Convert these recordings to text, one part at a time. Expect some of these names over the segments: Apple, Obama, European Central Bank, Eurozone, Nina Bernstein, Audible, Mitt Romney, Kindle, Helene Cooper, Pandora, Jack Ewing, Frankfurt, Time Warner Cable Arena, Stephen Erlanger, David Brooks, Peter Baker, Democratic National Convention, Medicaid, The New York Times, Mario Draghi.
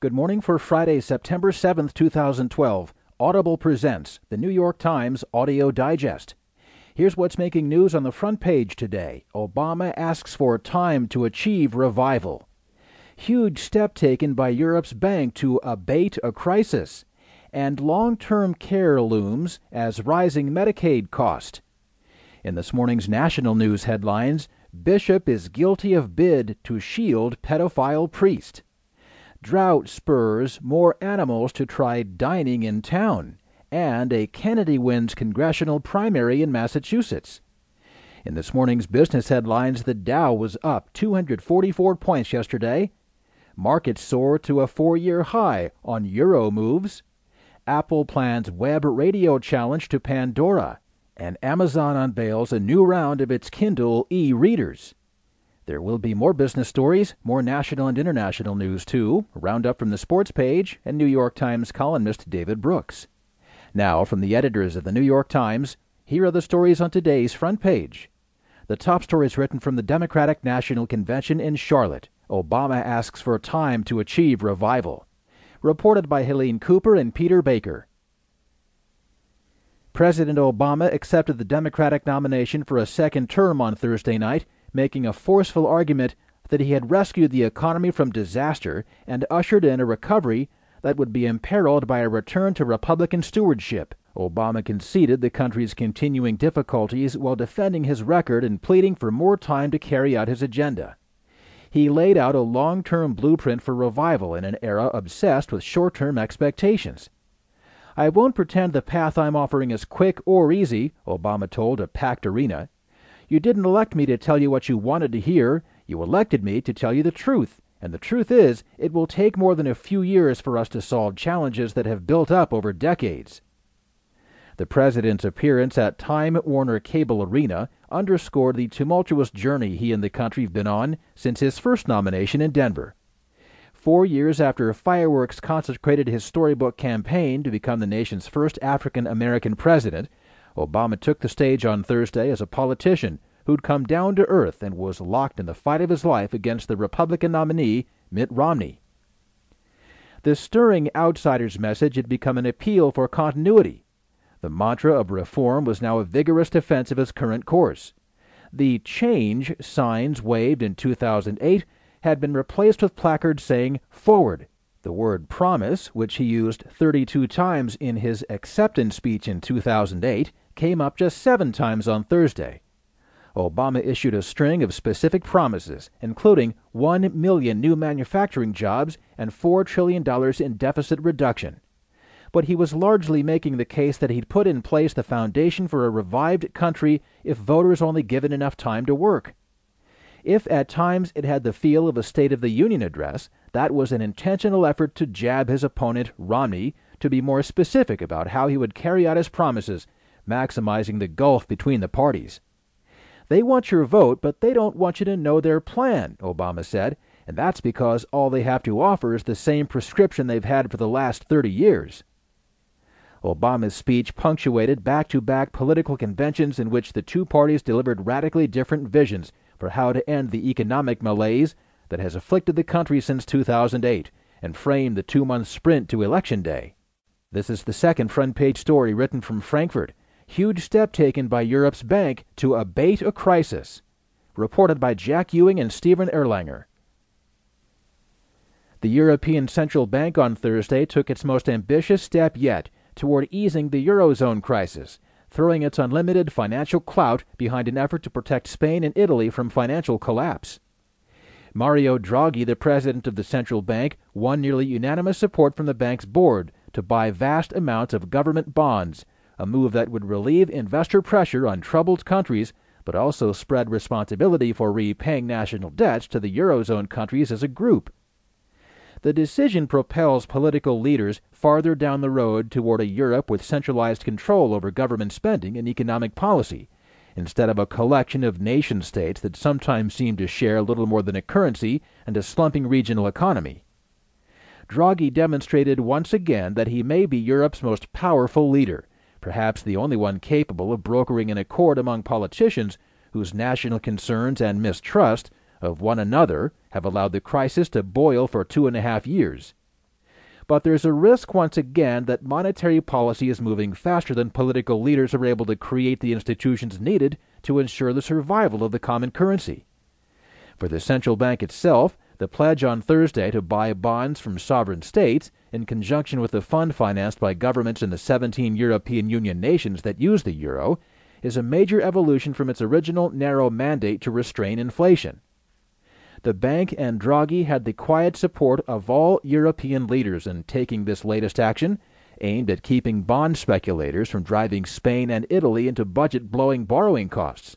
Good morning for Friday, September 7th, 2012. Audible presents The New York Times Audio Digest. Here's what's making news on the front page today. Obama asks for time to achieve revival. Huge step taken by Europe's bank to abate a crisis. And long-term care looms as rising Medicaid cost. In this morning's national news headlines, Bishop is guilty of bid to shield pedophile priest. Drought spurs more animals to try dining in town. And a Kennedy wins congressional primary in Massachusetts. In this morning's business headlines, the Dow was up 244 points yesterday. Markets soar to a four-year high on euro moves. Apple plans web radio challenge to Pandora. And Amazon unveils a new round of its Kindle e-readers. There will be more business stories, more national and international news too, a roundup from the sports page, and New York Times columnist David Brooks. Now, from the editors of the New York Times, here are the stories on today's front page. The top story is written from the Democratic National Convention in Charlotte. Obama asks for time to achieve revival. Reported by Helene Cooper and Peter Baker. President Obama accepted the Democratic nomination for a second term on Thursday night, making a forceful argument that he had rescued the economy from disaster and ushered in a recovery that would be imperiled by a return to Republican stewardship. Obama conceded the country's continuing difficulties while defending his record and pleading for more time to carry out his agenda. He laid out a long-term blueprint for revival in an era obsessed with short-term expectations. "I won't pretend the path I'm offering is quick or easy," Obama told a packed arena. "You didn't elect me to tell you what you wanted to hear. You elected me to tell you the truth. And the truth is, it will take more than a few years for us to solve challenges that have built up over decades." The president's appearance at Time Warner Cable Arena underscored the tumultuous journey he and the country have been on since his first nomination in Denver. 4 years after fireworks consecrated his storybook campaign to become the nation's first African-American president, Obama took the stage on Thursday as a politician who'd come down to earth and was locked in the fight of his life against the Republican nominee, Mitt Romney. The stirring outsider's message had become an appeal for continuity. The mantra of reform was now a vigorous defense of his current course. The change signs waved in 2008 had been replaced with placards saying forward. The word promise, which he used 32 times in his acceptance speech in 2008, came up just 7 times on Thursday. Obama issued a string of specific promises, including 1 million new manufacturing jobs and $4 trillion in deficit reduction. But he was largely making the case that he'd put in place the foundation for a revived country if voters only given enough time to work. If at times it had the feel of a State of the Union address, that was an intentional effort to jab his opponent, Romney, to be more specific about how he would carry out his promises, maximizing the gulf between the parties. "They want your vote, but they don't want you to know their plan," Obama said, "and that's because all they have to offer is the same prescription they've had for the last 30 years. Obama's speech punctuated back-to-back political conventions in which the two parties delivered radically different visions for how to end the economic malaise that has afflicted the country since 2008 and framed the 2-month sprint to Election Day. This is the second front-page story written from Frankfurt. Huge step taken by Europe's bank to abate a crisis. Reported by Jack Ewing and Stephen Erlanger. The European Central Bank on Thursday took its most ambitious step yet toward easing the Eurozone crisis, throwing its unlimited financial clout behind an effort to protect Spain and Italy from financial collapse. Mario Draghi, the president of the central bank, won nearly unanimous support from the bank's board to buy vast amounts of government bonds, a move that would relieve investor pressure on troubled countries, but also spread responsibility for repaying national debts to the Eurozone countries as a group. The decision propels political leaders farther down the road toward a Europe with centralized control over government spending and economic policy, instead of a collection of nation-states that sometimes seem to share little more than a currency and a slumping regional economy. Draghi demonstrated once again that he may be Europe's most powerful leader, perhaps the only one capable of brokering an accord among politicians whose national concerns and mistrust of one another have allowed the crisis to boil for 2.5 years. But there's a risk once again that monetary policy is moving faster than political leaders are able to create the institutions needed to ensure the survival of the common currency. For the central bank itself, the pledge on Thursday to buy bonds from sovereign states, in conjunction with the fund financed by governments in the 17 European Union nations that use the euro, is a major evolution from its original narrow mandate to restrain inflation. The bank and Draghi had the quiet support of all European leaders in taking this latest action, aimed at keeping bond speculators from driving Spain and Italy into budget-blowing borrowing costs.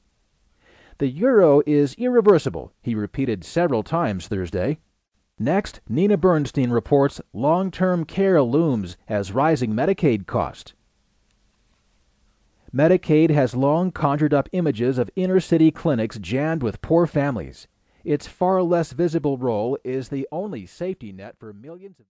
The euro is irreversible, he repeated several times Thursday. Next, Nina Bernstein reports long-term care looms as rising Medicaid costs. Medicaid has long conjured up images of inner-city clinics jammed with poor families. Its far less visible role is the only safety net for millions of